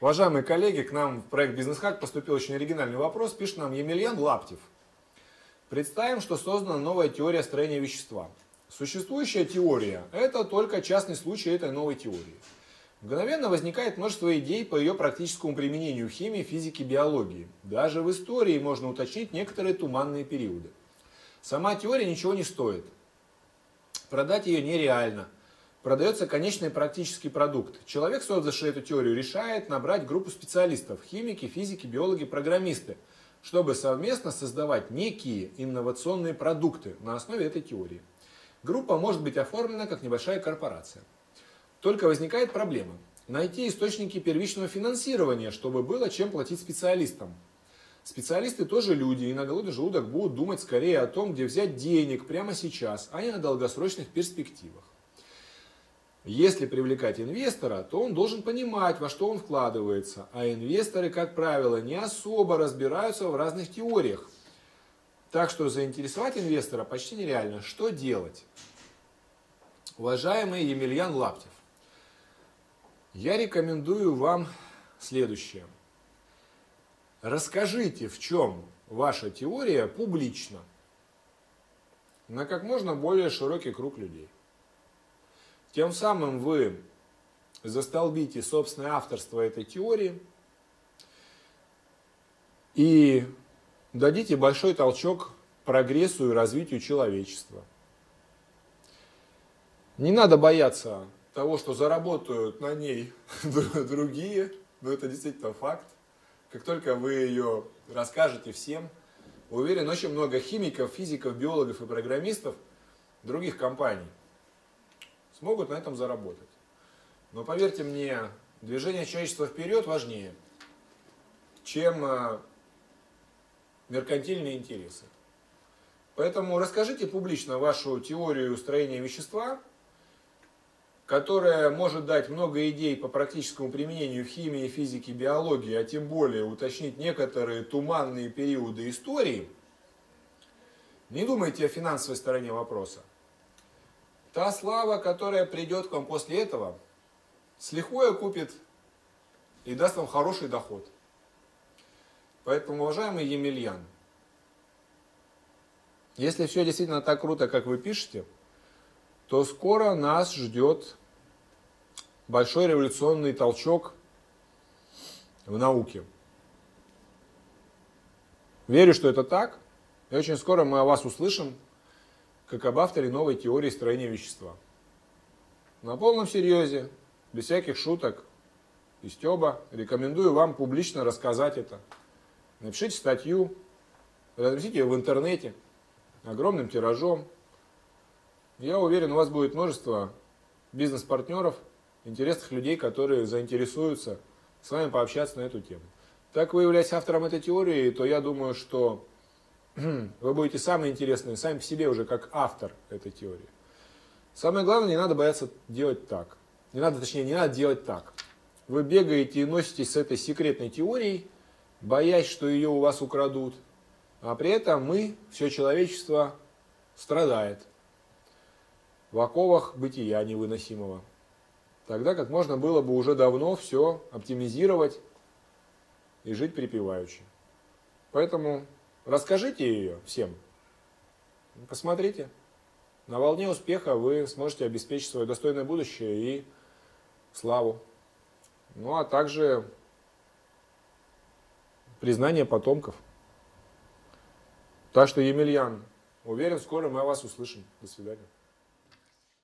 Уважаемые коллеги, к нам в проект «Бизнес-хак» поступил очень оригинальный вопрос. Пишет нам Емельян Лаптев. Представим, что создана новая теория строения вещества. Существующая теория – это только частный случай этой новой теории. Мгновенно возникает множество идей по ее практическому применению в химии, физике, биологии. Даже в истории можно уточнить некоторые туманные периоды. Сама теория ничего не стоит. Продать ее нереально. Продается конечный практический продукт. Человек, создавший эту теорию, решает набрать группу специалистов – химики, физики, биологи, программисты, чтобы совместно создавать некие инновационные продукты на основе этой теории. Группа может быть оформлена как небольшая корпорация. Только возникает проблема – найти источники первичного финансирования, чтобы было чем платить специалистам. Специалисты тоже люди, и на голодный желудок будут думать скорее о том, где взять денег прямо сейчас, а не о долгосрочных перспективах. Если привлекать инвестора, то он должен понимать, во что он вкладывается, а инвесторы, как правило, не особо разбираются в разных теориях. Так что заинтересовать инвестора почти нереально. Что делать? Уважаемый Емельян Лаптев, я рекомендую вам следующее. Расскажите, в чем ваша теория публично, на как можно более широкий круг людей. Тем самым вы застолбите собственное авторство этой теории и дадите большой толчок прогрессу и развитию человечества. Не надо бояться того, что заработают на ней другие, но это действительно факт. Как только вы ее расскажете всем, уверен, очень много химиков, физиков, биологов и программистов других компаний смогут на этом заработать. Но поверьте мне, движение человечества вперед важнее, чем меркантильные интересы. Поэтому расскажите публично вашу теорию строения вещества, которая может дать много идей по практическому применению в химии, физике, биологии, а тем более уточнить некоторые туманные периоды истории. Не думайте о финансовой стороне вопроса. Та слава, которая придет к вам после этого, с лихвой окупит и даст вам хороший доход. Поэтому, уважаемый Емельян, если все действительно так круто, как вы пишете, то скоро нас ждет большой революционный толчок в науке. Верю, что это так, и очень скоро мы о вас услышим, как об авторе новой теории строения вещества. На полном серьезе, без всяких шуток и стёба, рекомендую вам публично рассказать это. Напишите статью, разместите ее в интернете огромным тиражом. Я уверен, у вас будет множество бизнес-партнеров, интересных людей, которые заинтересуются с вами пообщаться на эту тему. Так, вы являетесь автором этой теории, то я думаю, что вы будете самые интересные, сами по себе уже как автор этой теории. Самое главное, не надо бояться делать так. Не надо делать так. Вы бегаете и носитесь с этой секретной теорией, боясь, что ее у вас украдут. А при этом мы, все человечество, страдает в оковах бытия невыносимого. Тогда как можно было бы уже давно все оптимизировать и жить припеваючи. Поэтому расскажите ее всем, посмотрите. На волне успеха вы сможете обеспечить свое достойное будущее и славу. Ну а также признание потомков. Так что, Емельян, уверен, скоро мы о вас услышим. До свидания.